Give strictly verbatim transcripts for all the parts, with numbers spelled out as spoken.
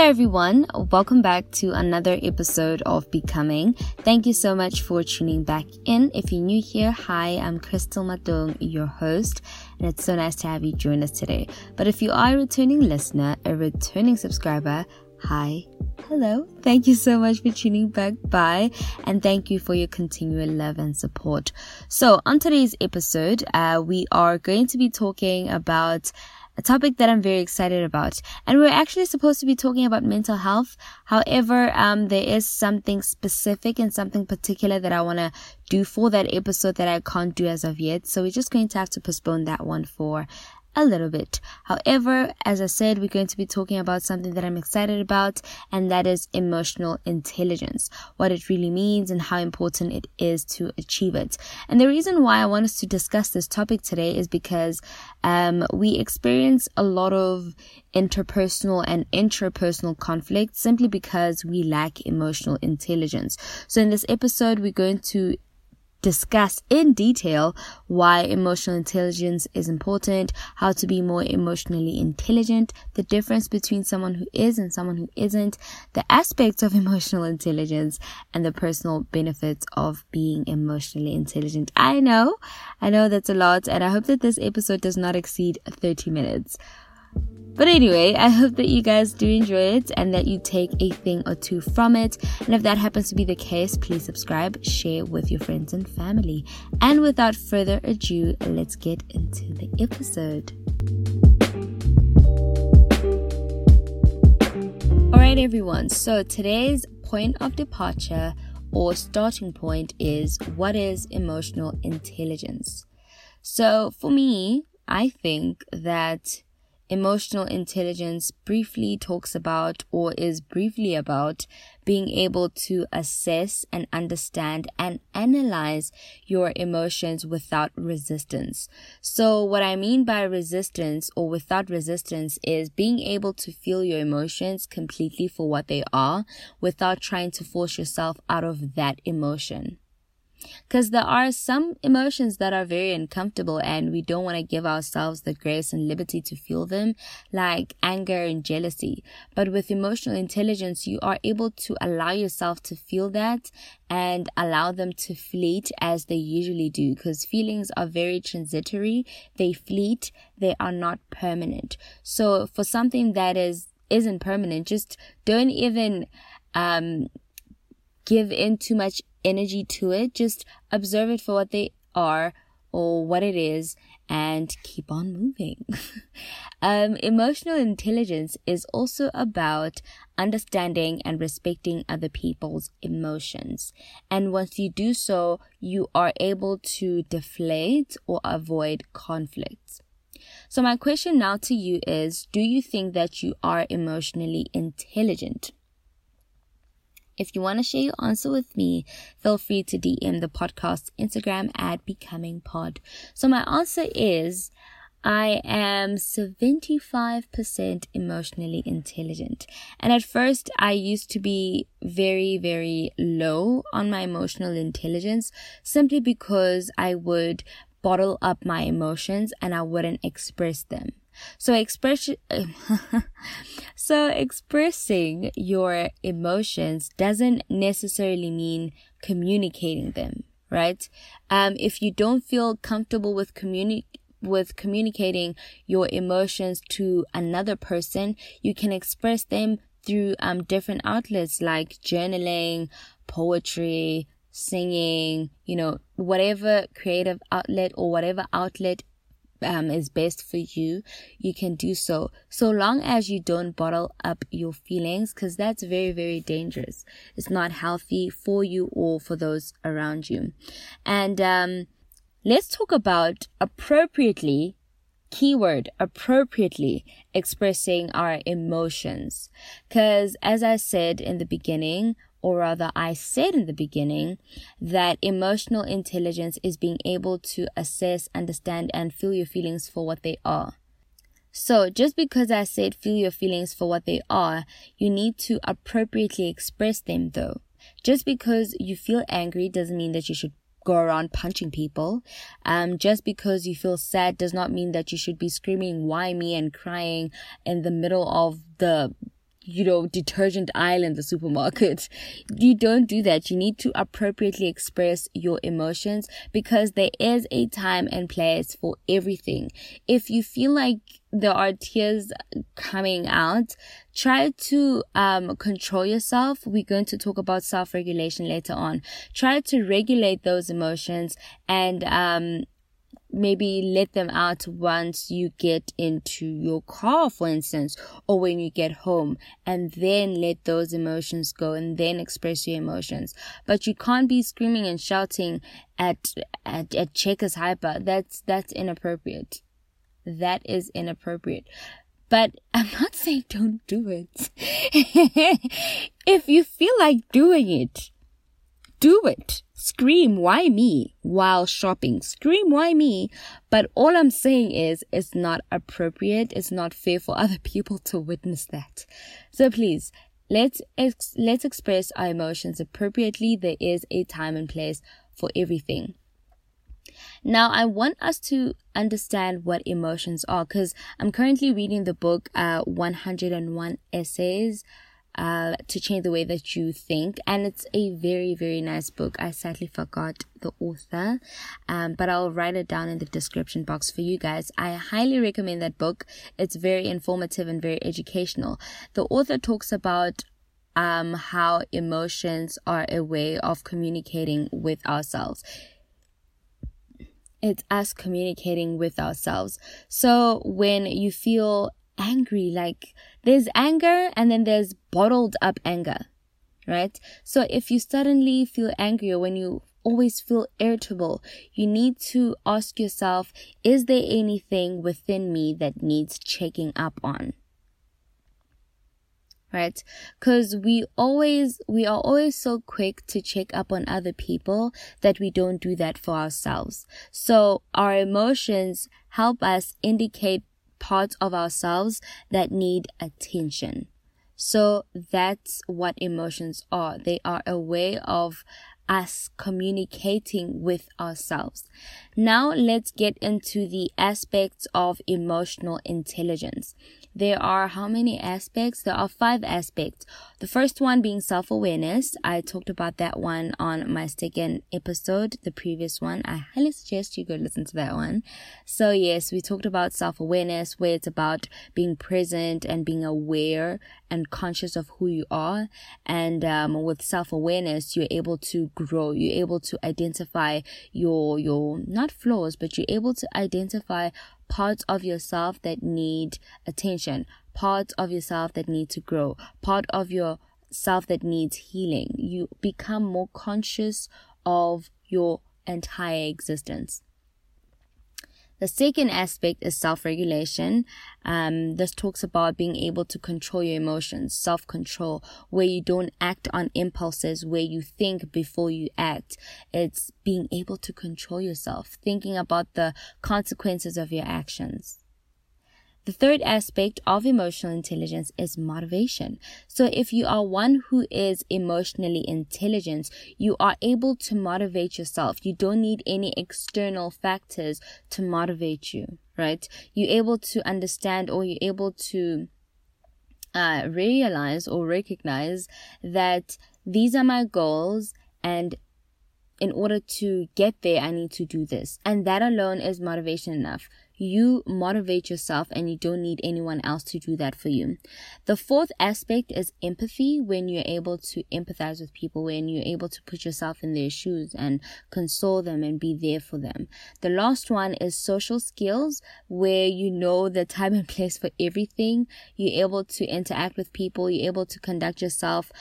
Hello everyone, welcome back to another episode of Becoming. Thank you so much for tuning back in. If you're new here, hi, I'm Crystal Matong, your host, and it's so nice to have you join us today. But if you are a returning listener, a returning subscriber, hi, hello, thank you so much for tuning back by, and thank you for your continual love and support. So on today's episode, uh, we are going to be talking about a topic that I'm very excited about. And we're actually supposed to be talking about mental health. However, um, there is something specific and something particular that I want to do for that episode that I can't do as of yet. So we're just going to have to postpone that one for a little bit. However, as I said, we're going to be talking about something that I'm excited about, and that is emotional intelligence, what it really means and how important it is to achieve it. And the reason why I want us to discuss this topic today is because um, we experience a lot of interpersonal and intrapersonal conflict simply because we lack emotional intelligence. So in this episode, we're going to discuss in detail why emotional intelligence is important, how to be more emotionally intelligent, the difference between someone who is and someone who isn't, the aspects of emotional intelligence, and the personal benefits of being emotionally intelligent. I know, I know that's a lot, and I hope that this episode does not exceed thirty minutes. But anyway, I hope that you guys do enjoy it and that you take a thing or two from it. And if that happens to be the case, please subscribe, share with your friends and family. And without further ado, let's get into the episode. Alright everyone, so today's point of departure or starting point is, what is emotional intelligence? So for me, I think that emotional intelligence briefly talks about, or is briefly about, being able to assess and understand and analyze your emotions without resistance. So what I mean by resistance or without resistance is being able to feel your emotions completely for what they are without trying to force yourself out of that emotion. Because there are some emotions that are very uncomfortable and we don't want to give ourselves the grace and liberty to feel them, like anger and jealousy. But with emotional intelligence, you are able to allow yourself to feel that and allow them to fleet as they usually do, because feelings are very transitory, they fleet, they are not permanent. So for something that is isn't permanent, just don't even um give in too much energy to it. Just observe it for what they are or what it is and keep on moving. um, emotional intelligence is also about understanding and respecting other people's emotions. And once you do so, you are able to deflate or avoid conflicts. So my question now to you is, do you think that you are emotionally intelligent? If you want to share your answer with me, feel free to D M the podcast Instagram at becoming pod. So my answer is, I am seventy-five percent emotionally intelligent. And at first, I used to be very, very low on my emotional intelligence simply because I would bottle up my emotions and I wouldn't express them. So expression, so expressing your emotions doesn't necessarily mean communicating them, right? Um, if you don't feel comfortable with communi- with communicating your emotions to another person, you can express them through um different outlets like journaling, poetry, singing, you know, whatever creative outlet or whatever outlet Um, is best for you, you can do so, so long as you don't bottle up your feelings, because that's very, very dangerous. It's not healthy for you or for those around you. And um, let's talk about appropriately, keyword, appropriately expressing our emotions. Because as I said in the beginning, or rather I said in the beginning, that emotional intelligence is being able to assess, understand, and feel your feelings for what they are. So just because I said feel your feelings for what they are, you need to appropriately express them though. Just because you feel angry doesn't mean that you should go around punching people. Um, just because you feel sad does not mean that you should be screaming, why me, and crying in the middle of the you know, detergent aisle in the supermarket. You don't do that. You need to appropriately express your emotions, because there is a time and place for everything. If you feel like there are tears coming out, try to um control yourself. We're going to talk about self-regulation later on. Try to regulate those emotions and um maybe let them out once you get into your car, for instance, or when you get home, and then let those emotions go and then express your emotions. But you can't be screaming and shouting at at, at Checkers Hyper. That's that's inappropriate. That is inappropriate. But I'm not saying don't do it. If you feel like doing it, do it. Scream, why me, while shopping. Scream, why me? But all I'm saying is it's not appropriate. It's not fair for other people to witness that. So please, let's ex- let's express our emotions appropriately. There is a time and place for everything. Now, I want us to understand what emotions are, because I'm currently reading the book uh, one hundred one Essays uh, to Change the Way That You Think, and it's a very, very nice book. I sadly forgot the author, um, but I'll write it down in the description box for you guys. I highly recommend that book. It's very informative and very educational. The author talks about um, how emotions are a way of communicating with ourselves. It's us communicating with ourselves. So when you feel angry, like there's anger and then there's bottled up anger, right? So if you suddenly feel angry, or when you always feel irritable, you need to ask yourself, is there anything within me that needs checking up on? Right? Because we always, we are always so quick to check up on other people that we don't do that for ourselves. So our emotions help us indicate parts of ourselves that need attention. So that's what emotions are. They are a way of us communicating with ourselves. Now let's get into the aspects of emotional intelligence. There are how many aspects? There are five aspects. The first one being self-awareness. I talked about that one on my second episode, the previous one. I highly suggest you go listen to that one. So yes, we talked about self-awareness, where it's about being present and being aware and conscious of who you are. And um, with self-awareness, you're able to grow. You're able to identify your, your not flaws, but you're able to identify parts of yourself that need attention, parts of yourself that need to grow, part of yourself that needs healing. You become more conscious of your entire existence. The second aspect is self-regulation. Um, this talks about being able to control your emotions, self-control, where you don't act on impulses, where you think before you act. It's being able to control yourself, thinking about the consequences of your actions. The third aspect of emotional intelligence is motivation. So if you are one who is emotionally intelligent, you are able to motivate yourself. You don't need any external factors to motivate you, right? You're able to understand, or you're able to uh, realize or recognize that these are my goals, and in order to get there, I need to do this. And that alone is motivation enough. You motivate yourself, and you don't need anyone else to do that for you. The fourth aspect is empathy, when you're able to empathize with people, when you're able to put yourself in their shoes and console them and be there for them. The last one is social skills, where you know the time and place for everything. You're able to interact with people. You're able to conduct yourself,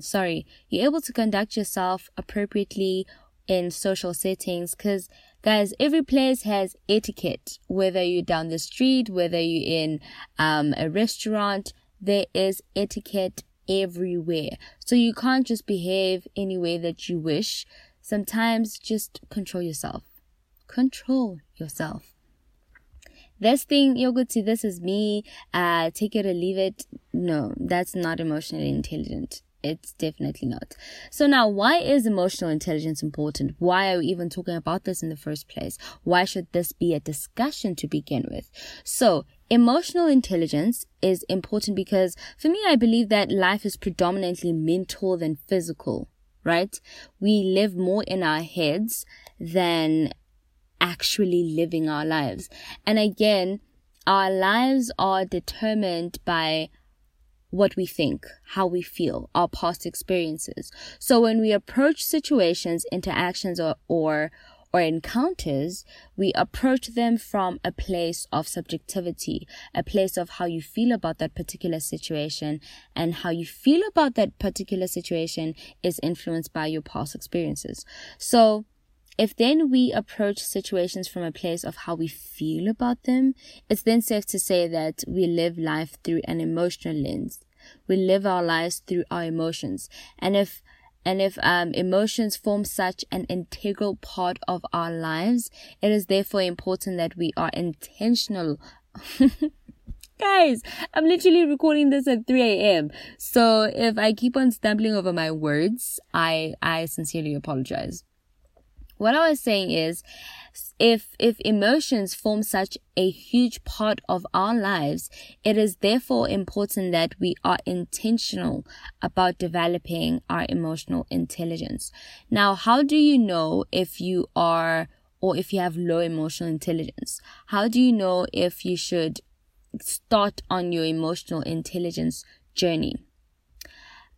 sorry, you're able to conduct yourself appropriately in social settings, because guys, every place has etiquette. Whether you're down the street, whether you're in um, a restaurant, there is etiquette everywhere. So you can't just behave any way that you wish. Sometimes just control yourself. Control yourself. This thing, Yoguti, this is me, uh, take it or leave it. No, that's not emotionally intelligent. It's definitely not. So now, why is emotional intelligence important? Why are we even talking about this in the first place? Why should this be a discussion to begin with? So emotional intelligence is important because for me, I believe that life is predominantly mental than physical, right? We live more in our heads than actually living our lives. And again, our lives are determined by what we think, how we feel, our past experiences. So when we approach situations, interactions, or, or, or encounters, we approach them from a place of subjectivity, a place of how you feel about that particular situation, and how you feel about that particular situation is influenced by your past experiences. So if then we approach situations from a place of how we feel about them, it's then safe to say that we live life through an emotional lens. We live our lives through our emotions. And if and if um, emotions form such an integral part of our lives, it is therefore important that we are intentional. Guys, I'm literally recording this at three a.m. So if I keep on stumbling over my words, I, I sincerely apologize. What I was saying is, if if emotions form such a huge part of our lives, it is therefore important that we are intentional about developing our emotional intelligence. Now, how do you know if you are or if you have low emotional intelligence? How do you know if you should start on your emotional intelligence journey?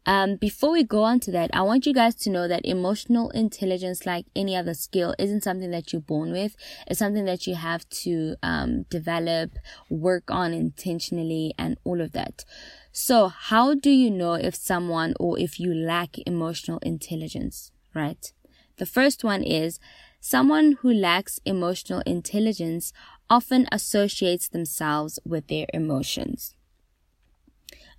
Um, before we go on to that, I want you guys to know that emotional intelligence, like any other skill, isn't something that you're born with. It's something that you have to um, develop, work on intentionally, and all of that. So how do you know if someone or if you lack emotional intelligence, right? The first one is someone who lacks emotional intelligence often associates themselves with their emotions.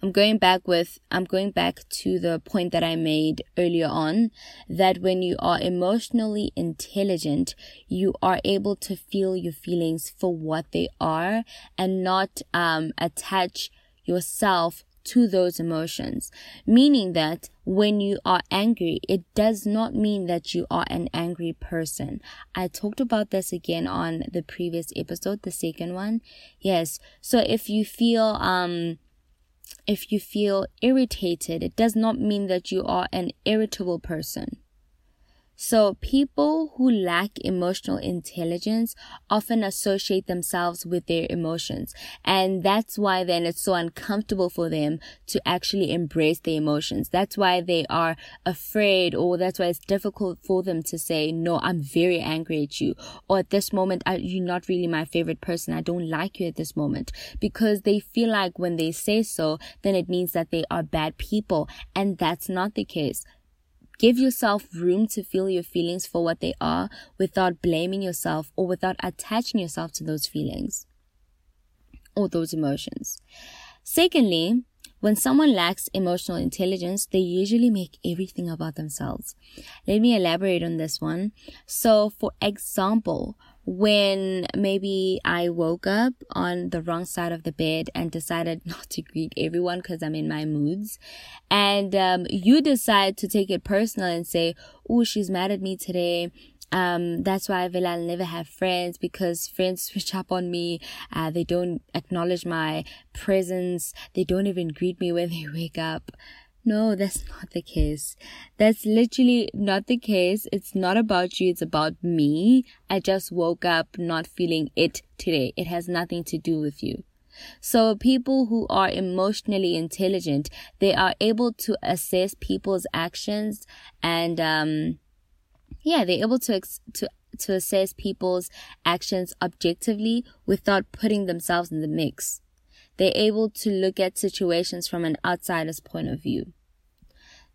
I'm going back with, I'm going back to the point that I made earlier on, that when you are emotionally intelligent, you are able to feel your feelings for what they are and not um, attach yourself to those emotions. Meaning that when you are angry, it does not mean that you are an angry person. I talked about this again on the previous episode, the second one. Yes. So if you feel, um, If you feel irritated, it does not mean that you are an irritable person. So people who lack emotional intelligence often associate themselves with their emotions. And that's why then it's so uncomfortable for them to actually embrace their emotions. That's why they are afraid, or that's why it's difficult for them to say, no, I'm very angry at you. Or at this moment, I, you're not really my favorite person. I don't like you at this moment. Because they feel like when they say so, then it means that they are bad people. And that's not the case. Give yourself room to feel your feelings for what they are without blaming yourself or without attaching yourself to those feelings or those emotions. Secondly, when someone lacks emotional intelligence, they usually make everything about themselves. Let me elaborate on this one. So, for example, when maybe I woke up on the wrong side of the bed and decided not to greet everyone because I'm in my moods, and um, you decide to take it personal and say, oh, she's mad at me today. Um, that's why I feel I'll never have friends, because friends switch up on me. Uh, they don't acknowledge my presence. They don't even greet me when they wake up. No, that's not the case. That's literally not the case. It's not about you. It's about me. I just woke up not feeling it today. It has nothing to do with you. So people who are emotionally intelligent, they are able to assess people's actions and, um, yeah, they're able to, ex- to, to assess people's actions objectively without putting themselves in the mix. They're able to look at situations from an outsider's point of view.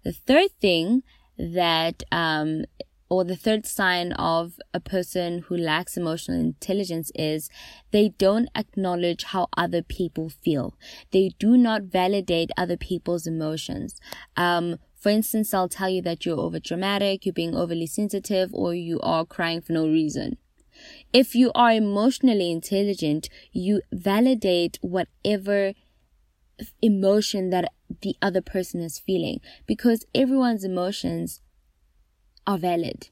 The third thing that, um, or the third sign of a person who lacks emotional intelligence is they don't acknowledge how other people feel. They do not validate other people's emotions. Um, for instance, I'll tell you that you're overdramatic, you're being overly sensitive, or you are crying for no reason. If you are emotionally intelligent, you validate whatever emotion that the other person is feeling, because everyone's emotions are valid.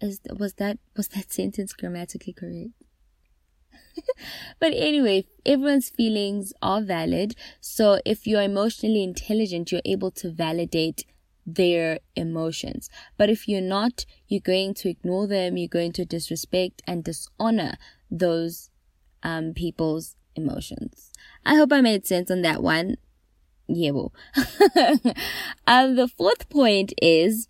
Is, was that was that sentence grammatically correct? But anyway, everyone's feelings are valid. So if you're emotionally intelligent, you're able to validate their emotions. But if you're not, you're going to ignore them. You're going to disrespect and dishonor those um people's emotions. I hope I made sense on that one. Yeah, well. um, the fourth point is,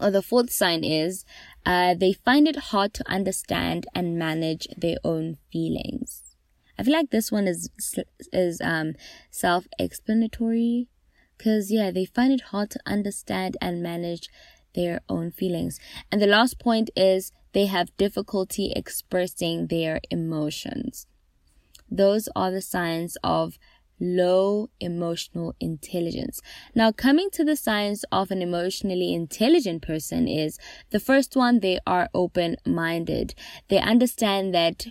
or the fourth sign is, uh, they find it hard to understand and manage their own feelings. I feel like this one is is um self-explanatory, because yeah, they find it hard to understand and manage their own feelings. And the last point is, they have difficulty expressing their emotions. Those are the signs of low emotional intelligence. Now, coming to the signs of an emotionally intelligent person is, the first one, they are open-minded. They understand that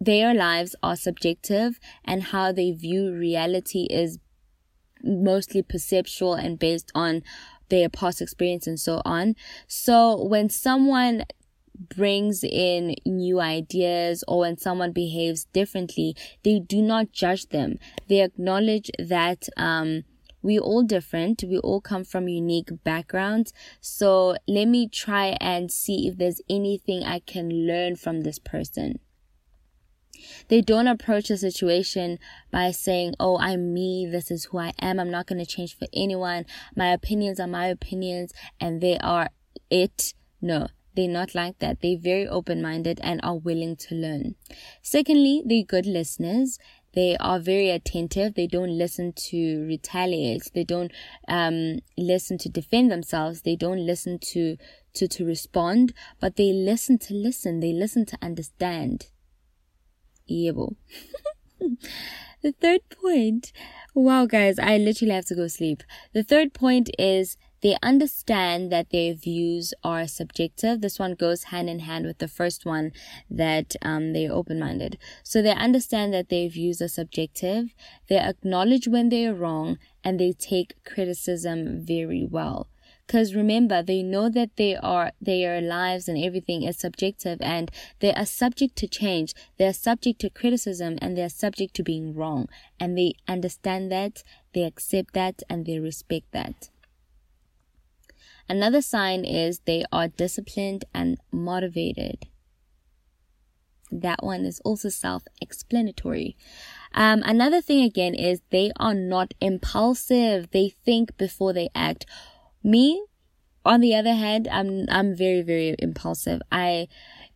their lives are subjective and how they view reality is mostly perceptual and based on their past experience and so on. So when someone brings in new ideas, or when someone behaves differently, they do not judge them. They acknowledge that um we're all different, we all come from unique backgrounds, so let me try and see if there's anything I can learn from this person. They don't approach a situation by saying, oh, I'm me, this is who I am, I'm not going to change for anyone, my opinions are my opinions and they are it. No, they're not like that. They're very open-minded and are willing to learn. Secondly, they're good listeners. They are very attentive. They don't listen to retaliate. They don't um listen to defend themselves. They don't listen to to to respond, but they listen to listen. They listen to understand. Evil. The third point. Wow, guys, I literally have to go sleep. The third point is, they understand that their views are subjective. This one goes hand in hand with the first one, that um, they're open-minded. So they understand that their views are subjective. They acknowledge when they're wrong, and they take criticism very well. Because remember, they know that they are, their lives and everything is subjective, and they are subject to change. They are subject to criticism, and they are subject to being wrong. And they understand that, they accept that, and they respect that. Another sign is, they are disciplined and motivated. That one is also self-explanatory. Um, another thing again is, they are not impulsive. They think before they act. Me, on the other hand, I'm I'm very, very impulsive. I,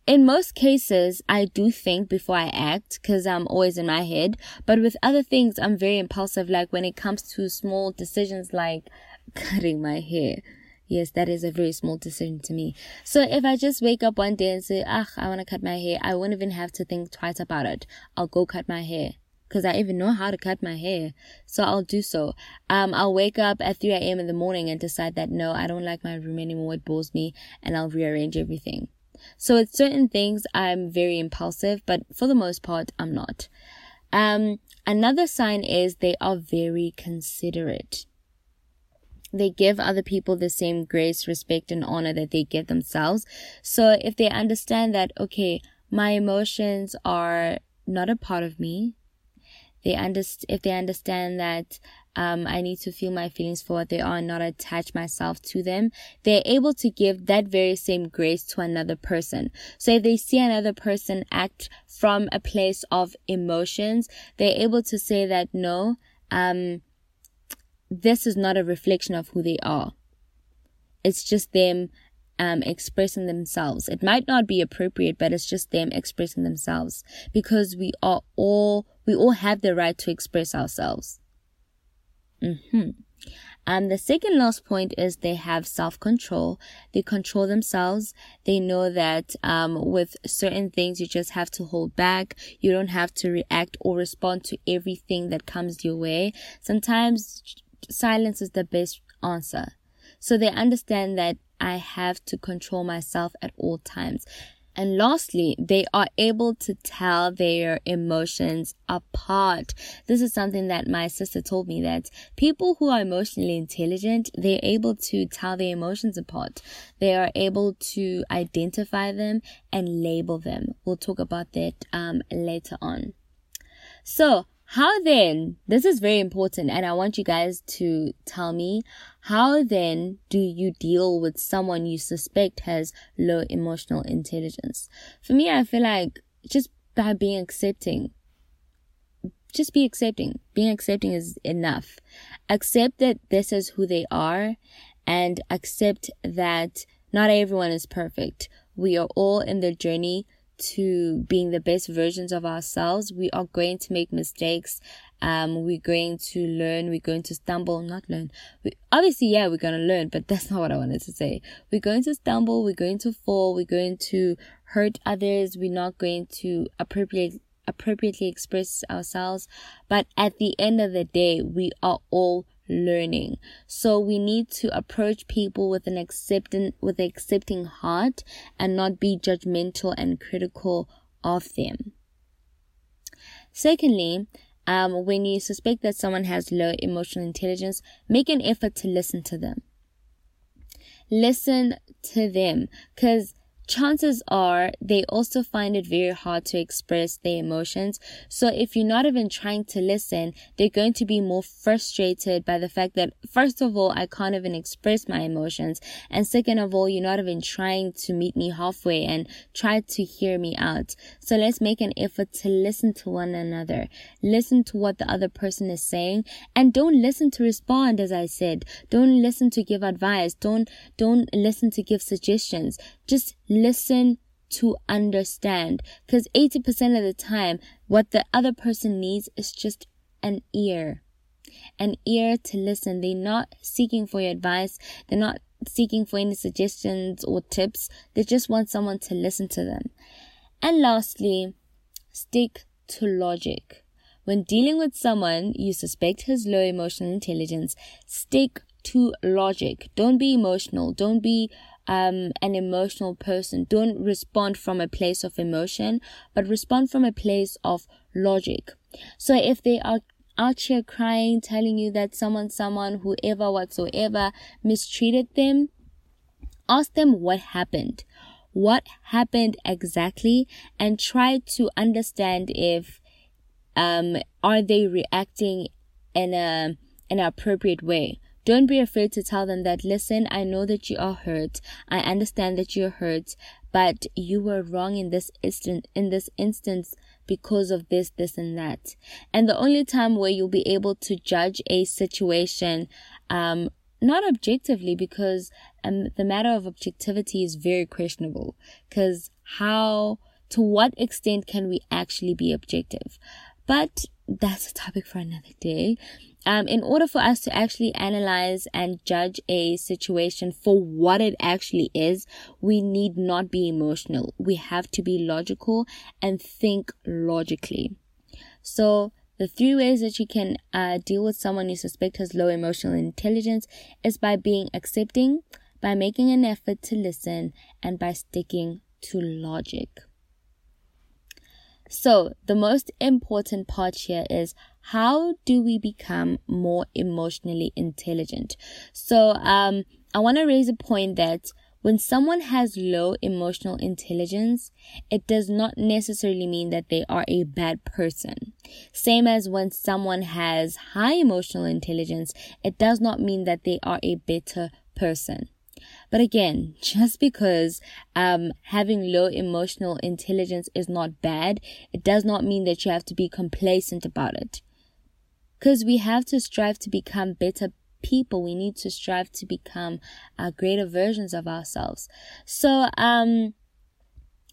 in most cases, I do think before I act, because I'm always in my head. But with other things, I'm very impulsive. Like when it comes to small decisions like cutting my hair. Yes, that is a very small decision to me. So if I just wake up one day and say, ah, I want to cut my hair, I won't even have to think twice about it. I'll go cut my hair, because I even know how to cut my hair. So I'll do so. Um, I'll wake up at three a.m. in the morning and decide that, no, I don't like my room anymore. It bores me, and I'll rearrange everything. So with certain things, I'm very impulsive, but for the most part, I'm not. Um, another sign is, they are very considerate. They give other people the same grace, respect, and honor that they give themselves. So if they understand that, okay, my emotions are not a part of me, they underst- if they understand that um, I need to feel my feelings for what they are and not attach myself to them, they're able to give that very same grace to another person. So if they see another person act from a place of emotions, they're able to say that, no, um... this is not a reflection of who they are. It's just them um, expressing themselves. It might not be appropriate, but it's just them expressing themselves, because we are all, we all have the right to express ourselves. Mm-hmm. Um, the second last point is, they have self-control. They control themselves. They know that um, with certain things, you just have to hold back. You don't have to react or respond to everything that comes your way. Sometimes silence is the best answer. So they understand that I have to control myself at all times. And lastly, they are able to tell their emotions apart. This is something that my sister told me, that people who are emotionally intelligent, they're able to tell their emotions apart. They are able to identify them and label them. We'll talk about that um, later on. So, how then, this is very important, and I want you guys to tell me, how then do you deal with someone you suspect has low emotional intelligence? For me, I feel like just by being accepting, just be accepting. Being accepting is enough. Accept that this is who they are, and accept that not everyone is perfect. We are all in the journey to being the best versions of ourselves. We are going to make mistakes. Um, we're going to learn. We're going to stumble. Not learn. We, obviously, yeah, we're going to learn, but that's not what I wanted to say. We're going to stumble. We're going to fall. We're going to hurt others. We're not going to appropriate, appropriately express ourselves. But at the end of the day, we are all learning. So we need to approach people with an accepting with an accepting heart and not be judgmental and critical of them. Secondly, um, when you suspect that someone has low emotional intelligence, make an effort to listen to them. Listen to them, because chances are they also find it very hard to express their emotions. So if you're not even trying to listen, they're going to be more frustrated by the fact that, first of all, I can't even express my emotions. And second of all, you're not even trying to meet me halfway and try to hear me out. So let's make an effort to listen to one another. Listen to what the other person is saying. And don't listen to respond, as I said. Don't listen to give advice. Don't, don't listen to give suggestions. Just listen to understand, because eighty percent of the time what the other person needs is just an ear, an ear to listen. They're not seeking for your advice. They're not seeking for any suggestions or tips. They just want someone to listen to them. And lastly, stick to logic. When dealing with someone you suspect has low emotional intelligence, stick to logic. Don't be emotional. Don't be Um, an emotional person. Don't respond from a place of emotion, but respond from a place of logic. So if they are out here crying, telling you that someone, someone, whoever, whatsoever mistreated them, ask them what happened. What happened exactly? And try to understand if, um, are they reacting in a, in an appropriate way. Don't be afraid to tell them that, listen, I know that you are hurt. I understand that you're hurt, but you were wrong in this instant, in this instance because of this, this, and that. And the only time where you'll be able to judge a situation, um, not objectively, because um, the matter of objectivity is very questionable. Because how, to what extent can we actually be objective? But that's a topic for another day. Um, in order for us to actually analyze and judge a situation for what it actually is, we need not be emotional. We have to be logical and think logically. So the three ways that you can uh, deal with someone you suspect has low emotional intelligence is by being accepting, by making an effort to listen, and by sticking to logic. So the most important part here is, how do we become more emotionally intelligent? So um, I want to raise a point that when someone has low emotional intelligence, it does not necessarily mean that they are a bad person. Same as when someone has high emotional intelligence, it does not mean that they are a better person. But again, just because um, having low emotional intelligence is not bad, it does not mean that you have to be complacent about it. Because we have to strive to become better people. We need to strive to become uh, greater versions of ourselves. So um,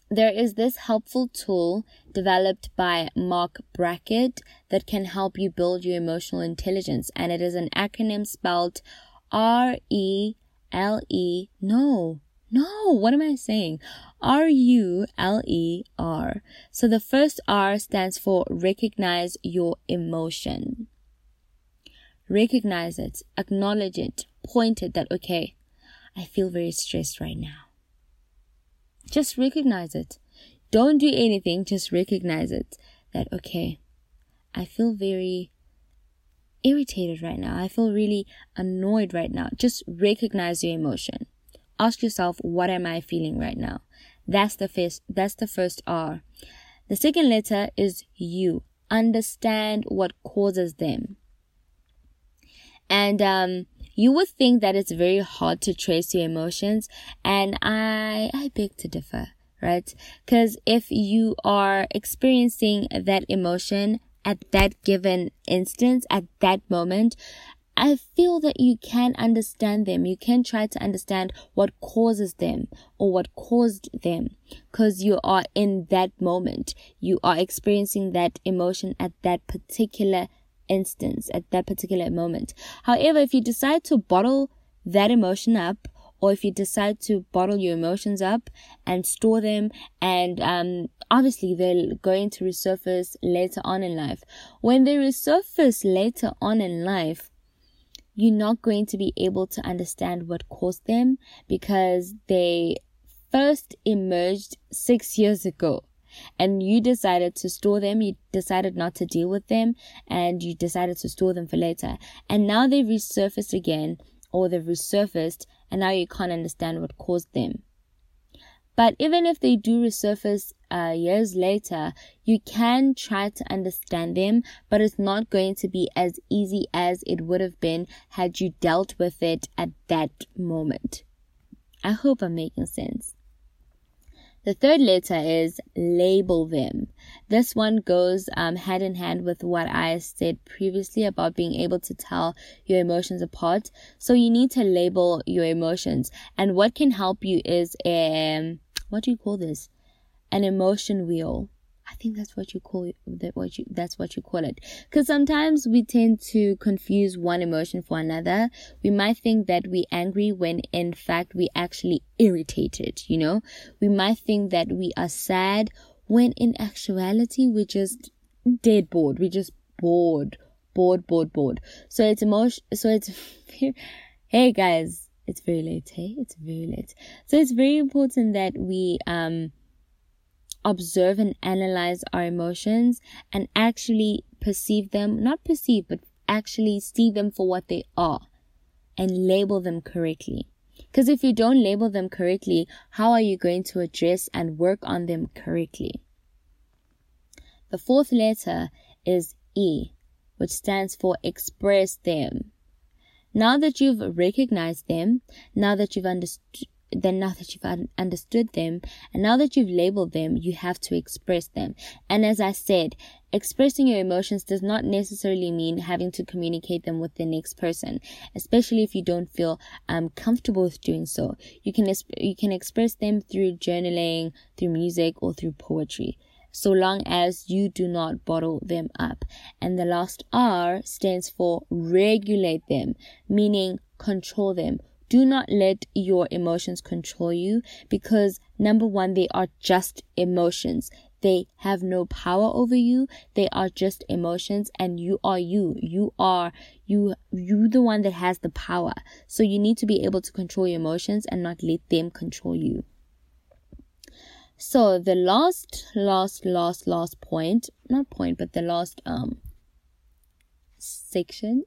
there is this helpful tool developed by Mark Brackett that can help you build your emotional intelligence. And it is an acronym spelled R E L E, no, no, what am I saying? R U L E R. So the first R stands for recognize your emotion. Recognize it, acknowledge it, point it that, okay, I feel very stressed right now. Just recognize it. Don't do anything, just recognize it. That, okay, I feel very irritated right now. I feel really annoyed right now. Just recognize your emotion. Ask yourself, what am I feeling right now? That's the first, that's the first R. The second letter is U. Understand what causes them. And um, you would think that it's very hard to trace your emotions, and I I beg to differ, right? Because if you are experiencing that emotion at that given instance, at that moment, I feel that you can understand them. You can try to understand what causes them or what caused them, because you are in that moment. You are experiencing that emotion at that particular instance, at that particular moment. However, if you decide to bottle that emotion up, or if you decide to bottle your emotions up and store them, and um, obviously they're going to resurface later on in life. When they resurface later on in life, you're not going to be able to understand what caused them, because they first emerged six years ago and you decided to store them, you decided not to deal with them, and you decided to store them for later. And now they've resurfaced again, or they've resurfaced, and now you can't understand what caused them. But even if they do resurface uh, years later, you can try to understand them, but it's not going to be as easy as it would have been had you dealt with it at that moment. I hope I'm making sense. The third letter is label them. This one goes um, hand in hand with what I said previously about being able to tell your emotions apart. So you need to label your emotions. And what can help you is a, what do you call this? An emotion wheel. I think that's what you call it, that what you, that's what you call it. Because sometimes we tend to confuse one emotion for another. We might think that we're angry when in fact we actually irritated, you know. We might think that we are sad when in actuality we're just dead bored. We're just bored, bored, bored, bored. So it's emotion. So it's, hey guys, it's very late. Hey, it's very late. So it's very important that we, um, observe and analyze our emotions and actually perceive them, not perceive, but actually see them for what they are and label them correctly. Because if you don't label them correctly, how are you going to address and work on them correctly? The fourth letter is E, which stands for express them. Now that you've recognized them, now that you've understood Then now that you've understood them, and now that you've labeled them, you have to express them. And as I said, expressing your emotions does not necessarily mean having to communicate them with the next person, especially if you don't feel um, comfortable with doing so. You can you can express them through journaling, through music, or through poetry, so long as you do not bottle them up. And the last R stands for regulate them, meaning control them. Do not let your emotions control you, because number one, they are just emotions. They have no power over you. They are just emotions, and you are you. You are you, you the one that has the power. So you need to be able to control your emotions and not let them control you. So the last, last, last, last point, not point, but the last, um, section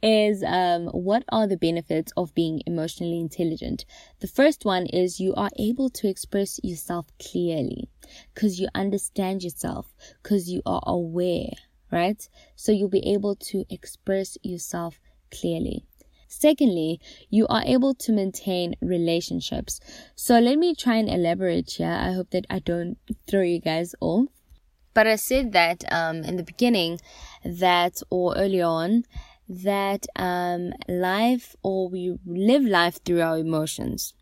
is um what are the benefits of being emotionally intelligent? The first one is you are able to express yourself clearly, because you understand yourself, because you are aware, right? So you'll be able to express yourself clearly. Secondly, you are able to maintain relationships. So let me try and elaborate here. I hope that I don't throw you guys off. But I said that um, in the beginning that, or early on, that um, life, or we live life through our emotions.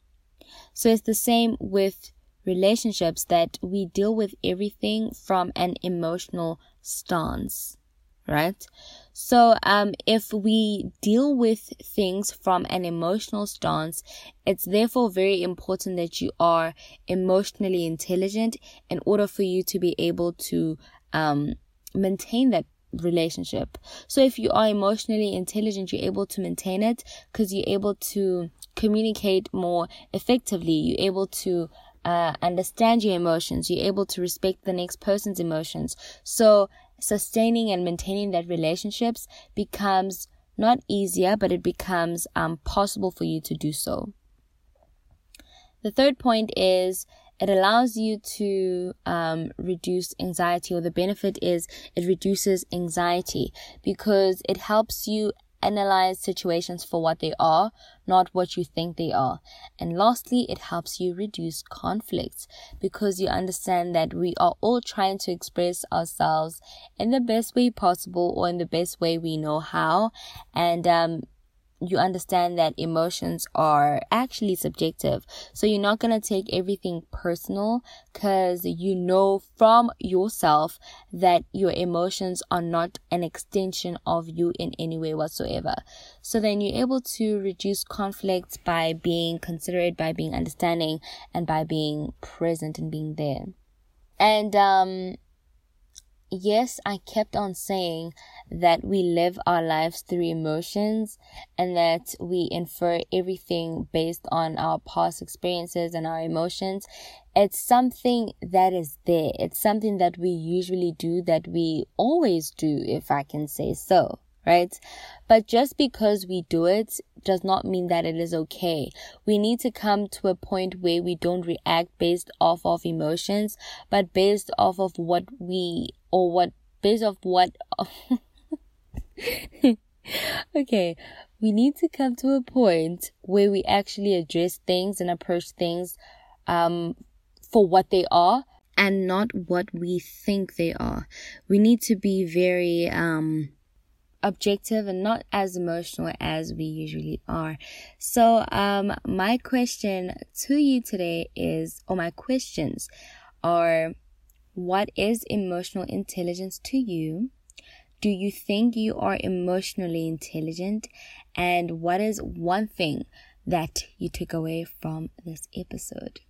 So it's the same with relationships, that we deal with everything from an emotional stance, right? So um, if we deal with things from an emotional stance, it's therefore very important that you are emotionally intelligent in order for you to be able to um, maintain that relationship. So if you are emotionally intelligent, you're able to maintain it, because you're able to communicate more effectively. You're able to uh, understand your emotions. You're able to respect the next person's emotions. So sustaining and maintaining that relationships becomes not easier, but it becomes um, possible for you to do so. The third point is it allows you to um, reduce anxiety, or the benefit is it reduces anxiety because it helps you analyze situations for what they are, not what you think they are. And lastly, it helps you reduce conflicts because you understand that we are all trying to express ourselves in the best way possible, or in the best way we know how. And um, you understand that emotions are actually subjective. So you're not going to take everything personal because you know from yourself that your emotions are not an extension of you in any way whatsoever. So then you're able to reduce conflicts by being considerate, by being understanding, and by being present and being there. And, um, yes, I kept on saying that we live our lives through emotions and that we infer everything based on our past experiences and our emotions. It's something that is there. It's something that we usually do, that we always do, if I can say so, right? But just because we do it does not mean that it is okay. We need to come to a point where we don't react based off of emotions, but based off of what we or what based off what okay we need to come to a point where we actually address things and approach things um for what they are and not what we think they are. We need to be very um objective and not as emotional as we usually are. So um my question to you today is, or my questions are, what is emotional intelligence to you? Do you think you are emotionally intelligent? And what is one thing that you took away from this episode?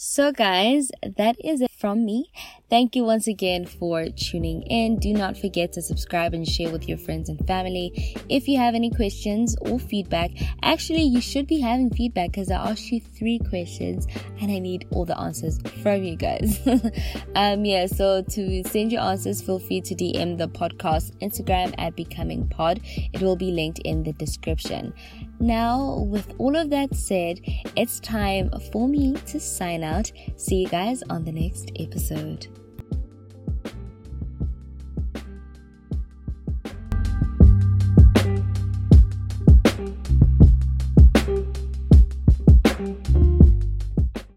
So guys, that is it from me. Thank you once again for tuning in. Do not forget to subscribe and share with your friends and family. If you have any questions or feedback, actually you should be having feedback because I asked you three questions and I need all the answers from you guys. um, yeah, so to send your answers, feel free to D M the podcast Instagram at Becoming Pod. It will be linked in the description. Now, with all of that said, it's time for me to sign out. See you guys on the next episode.